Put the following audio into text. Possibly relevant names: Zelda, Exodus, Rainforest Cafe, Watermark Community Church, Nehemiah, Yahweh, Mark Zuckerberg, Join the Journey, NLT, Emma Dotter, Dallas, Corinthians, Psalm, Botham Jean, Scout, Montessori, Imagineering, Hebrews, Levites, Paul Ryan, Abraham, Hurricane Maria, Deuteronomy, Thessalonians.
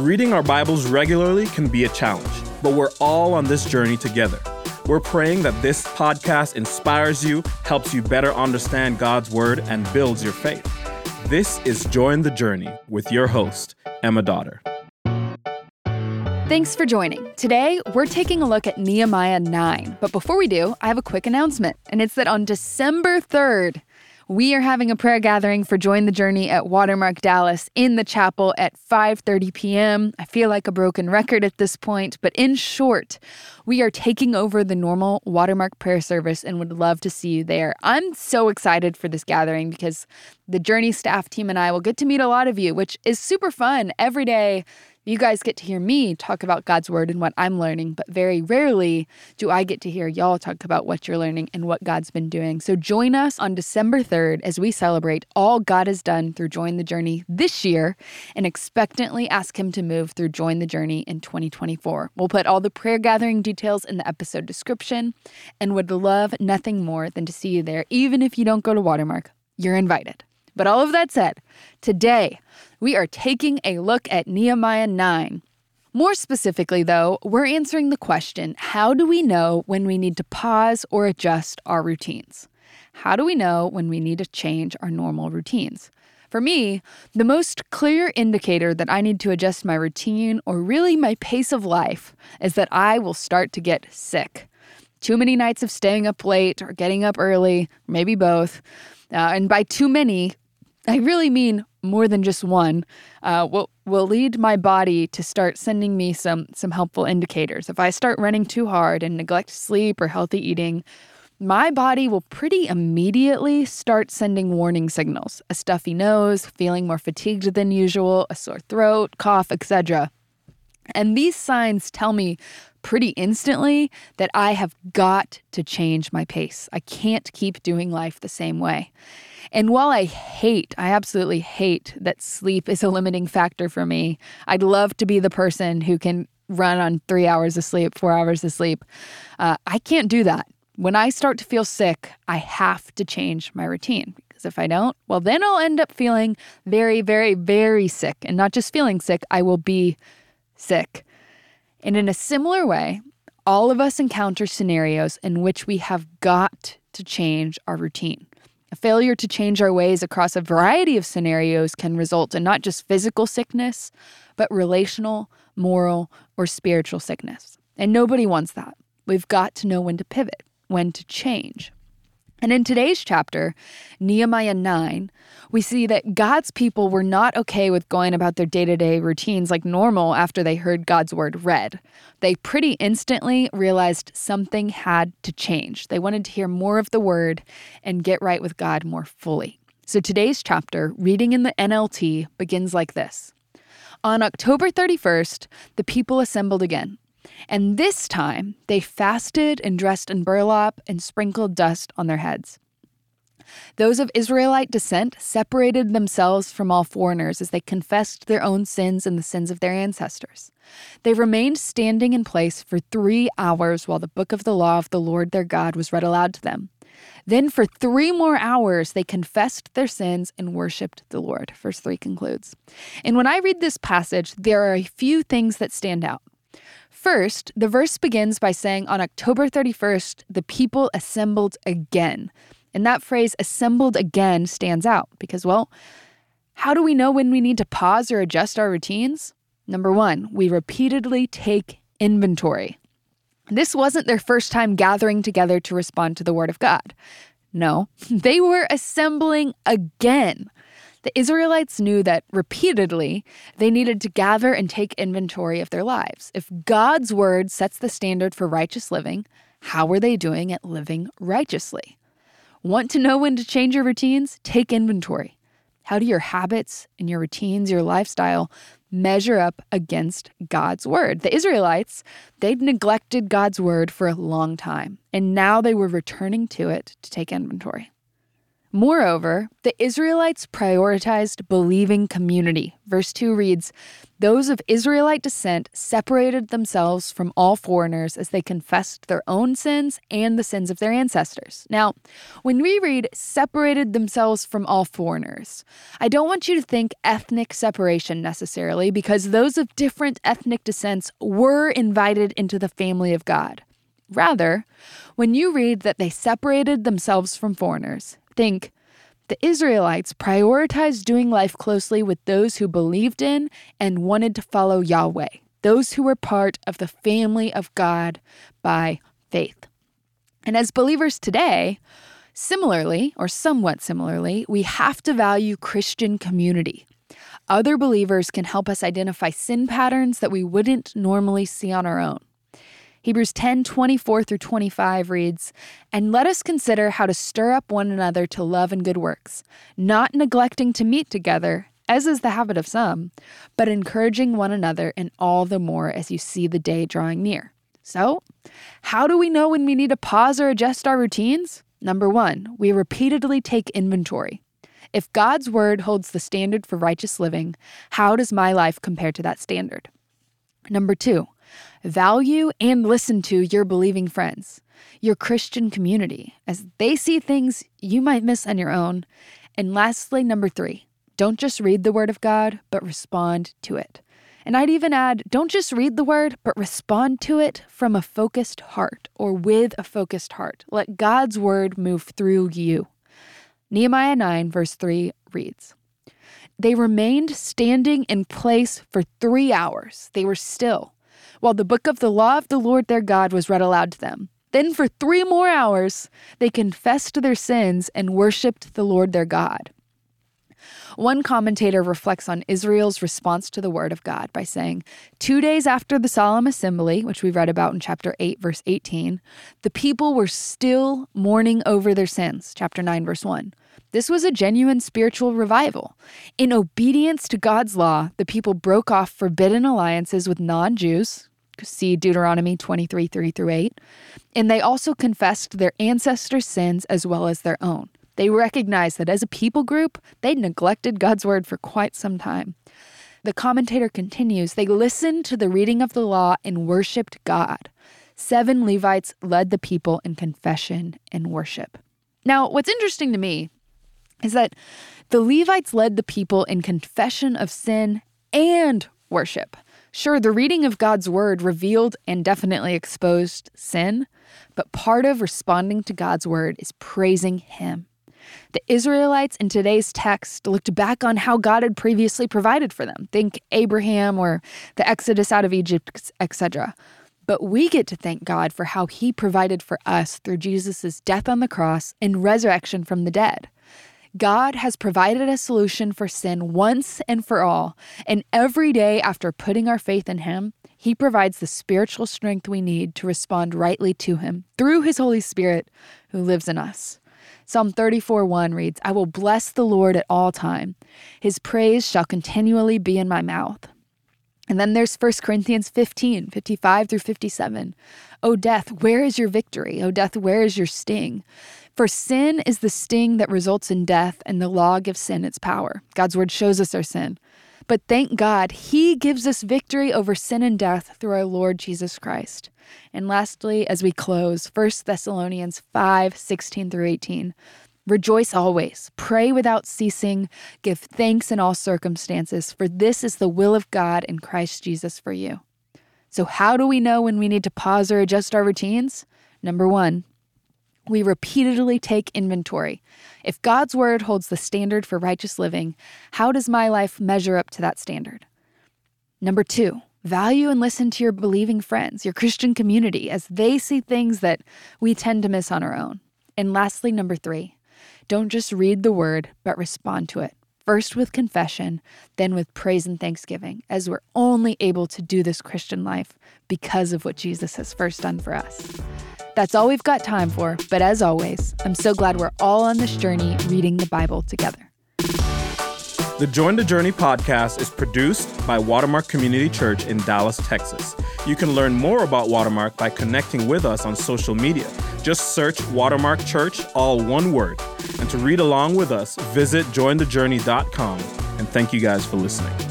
Reading our Bibles regularly can be a challenge, but we're all on this journey together. We're praying that this podcast inspires you, helps you better understand God's Word, and builds your faith. This is Join the Journey with your host, Emma Dotter. Thanks for joining. Today, we're taking a look at Nehemiah 9. But before we do, I have a quick announcement, and it's that on December 3rd, we are having a prayer gathering for Join the Journey at Watermark Dallas in the chapel at 5:30 p.m. I feel like a broken record at this point, but in short, we are taking over the normal Watermark prayer service and would love to see you there. I'm so excited for this gathering because the Journey staff team and I will get to meet a lot of you, which is super fun. Every day, you guys get to hear me talk about God's Word and what I'm learning, but very rarely do I get to hear y'all talk about what you're learning and what God's been doing. So join us on December 3rd as we celebrate all God has done through Join the Journey this year and expectantly ask Him to move through Join the Journey in 2024. We'll put all the prayer gathering details in the episode description and would love nothing more than to see you there. Even if you don't go to Watermark, you're invited. But all of that said, today, we are taking a look at Nehemiah 9. More specifically, though, we're answering the question, how do we know when we need to pause or adjust our routines? How do we know when we need to change our normal routines? For me, the most clear indicator that I need to adjust my routine or really my pace of life is that I will start to get sick. Too many nights of staying up late or getting up early, maybe both. And by too many, I really mean more than just one, will lead my body to start sending me some helpful indicators. If I start running too hard and neglect sleep or healthy eating, my body will pretty immediately start sending warning signals, a stuffy nose, feeling more fatigued than usual, a sore throat, cough, etc. And these signs tell me pretty instantly that I have got to change my pace. I can't keep doing life the same way. And while I absolutely hate that sleep is a limiting factor for me, I'd love to be the person who can run on 3 hours of sleep, 4 hours of sleep. I can't do that. When I start to feel sick, I have to change my routine. If I don't, well, then I'll end up feeling very, very, very sick. And not just feeling sick, I will be sick. And in a similar way, all of us encounter scenarios in which we have got to change our routine. A failure to change our ways across a variety of scenarios can result in not just physical sickness, but relational, moral, or spiritual sickness. And nobody wants that. We've got to know when to pivot, when to change. And in today's chapter, Nehemiah 9, we see that God's people were not okay with going about their day-to-day routines like normal after they heard God's word read. They pretty instantly realized something had to change. They wanted to hear more of the word and get right with God more fully. So today's chapter, reading in the NLT, begins like this. On October 31st, the people assembled again. And this time, they fasted and dressed in burlap and sprinkled dust on their heads. Those of Israelite descent separated themselves from all foreigners as they confessed their own sins and the sins of their ancestors. They remained standing in place for 3 hours while the book of the law of the Lord their God was read aloud to them. Then for 3 more hours, they confessed their sins and worshiped the Lord. Verse 3 concludes. And when I read this passage, there are a few things that stand out. First, the verse begins by saying on October 31st, the people assembled again. And that phrase, assembled again, stands out because, well, how do we know when we need to pause or adjust our routines? Number one, we repeatedly take inventory. This wasn't their first time gathering together to respond to the Word of God. No, they were assembling again. The Israelites knew that repeatedly they needed to gather and take inventory of their lives. If God's word sets the standard for righteous living, how are they doing at living righteously? Want to know when to change your routines? Take inventory. How do your habits and your routines, your lifestyle, measure up against God's word? The Israelites, they'd neglected God's word for a long time, and now they were returning to it to take inventory. Moreover, the Israelites prioritized believing community. Verse 2 reads, "Those of Israelite descent separated themselves from all foreigners as they confessed their own sins and the sins of their ancestors." Now, when we read separated themselves from all foreigners, I don't want you to think ethnic separation necessarily, because those of different ethnic descents were invited into the family of God. Rather, when you read that they separated themselves from foreigners, think, the Israelites prioritized doing life closely with those who believed in and wanted to follow Yahweh, those who were part of the family of God by faith. And as believers today, similarly, or somewhat similarly, we have to value Christian community. Other believers can help us identify sin patterns that we wouldn't normally see on our own. Hebrews 10:24 through 25 reads, "And let us consider how to stir up one another to love and good works, not neglecting to meet together, as is the habit of some, but encouraging one another, and all the more as you see the day drawing near." So, how do we know when we need to pause or adjust our routines? Number one, we repeatedly take inventory. If God's word holds the standard for righteous living, how does my life compare to that standard? Number two, value and listen to your believing friends, your Christian community, as they see things you might miss on your own. And lastly, number three, don't just read the Word of God, but respond to it. And I'd even add, don't just read the Word, but respond to it from a focused heart, or with a focused heart. Let God's Word move through you. Nehemiah 9, verse 3 reads, "They remained standing in place for 3 hours. They were still, while the book of the law of the Lord their God was read aloud to them. Then for 3 more hours, they confessed their sins and worshiped the Lord their God." One commentator reflects on Israel's response to the word of God by saying, "2 days after the solemn assembly," which we read about in chapter 8, verse 18, "the people were still mourning over their sins," chapter 9, verse 1. This was a genuine spiritual revival. In obedience to God's law, the people broke off forbidden alliances with non-Jews, see Deuteronomy 23, 3 through 8, and they also confessed their ancestors' sins as well as their own. They recognized that as a people group, they'd neglected God's word for quite some time. The commentator continues, "They listened to the reading of the law and worshiped God. 7 Levites led the people in confession and worship." Now, what's interesting to me is that the Levites led the people in confession of sin and worship. Sure, the reading of God's word revealed and definitely exposed sin, but part of responding to God's word is praising Him. The Israelites in today's text looked back on how God had previously provided for them. Think Abraham or the Exodus out of Egypt, etc. But we get to thank God for how He provided for us through Jesus' death on the cross and resurrection from the dead. God has provided a solution for sin once and for all, and every day after putting our faith in Him, He provides the spiritual strength we need to respond rightly to Him through His Holy Spirit who lives in us. Psalm 34:1 reads, "I will bless the Lord at all time. His praise shall continually be in my mouth." And then there's 1 Corinthians 15, 55 through 57. "O death, where is your victory? O death, where is your sting? For sin is the sting that results in death, and the law gives sin its power." God's word shows us our sin. But thank God, He gives us victory over sin and death through our Lord Jesus Christ. And lastly, as we close, 1 Thessalonians 5, 16 through 18. "Rejoice always, pray without ceasing, give thanks in all circumstances, for this is the will of God in Christ Jesus for you." So how do we know when we need to pause or adjust our routines? Number one, we repeatedly take inventory. If God's word holds the standard for righteous living, how does my life measure up to that standard? Number two, value and listen to your believing friends, your Christian community, as they see things that we tend to miss on our own. And lastly, number three, don't just read the word, but respond to it. First with confession, then with praise and thanksgiving, as we're only able to do this Christian life because of what Jesus has first done for us. That's all we've got time for, but as always, I'm so glad we're all on this journey reading the Bible together. The Join the Journey podcast is produced by Watermark Community Church in Dallas, Texas. You can learn more about Watermark by connecting with us on social media. Just search Watermark Church, all one word. And to read along with us, visit jointhejourney.com. And thank you guys for listening.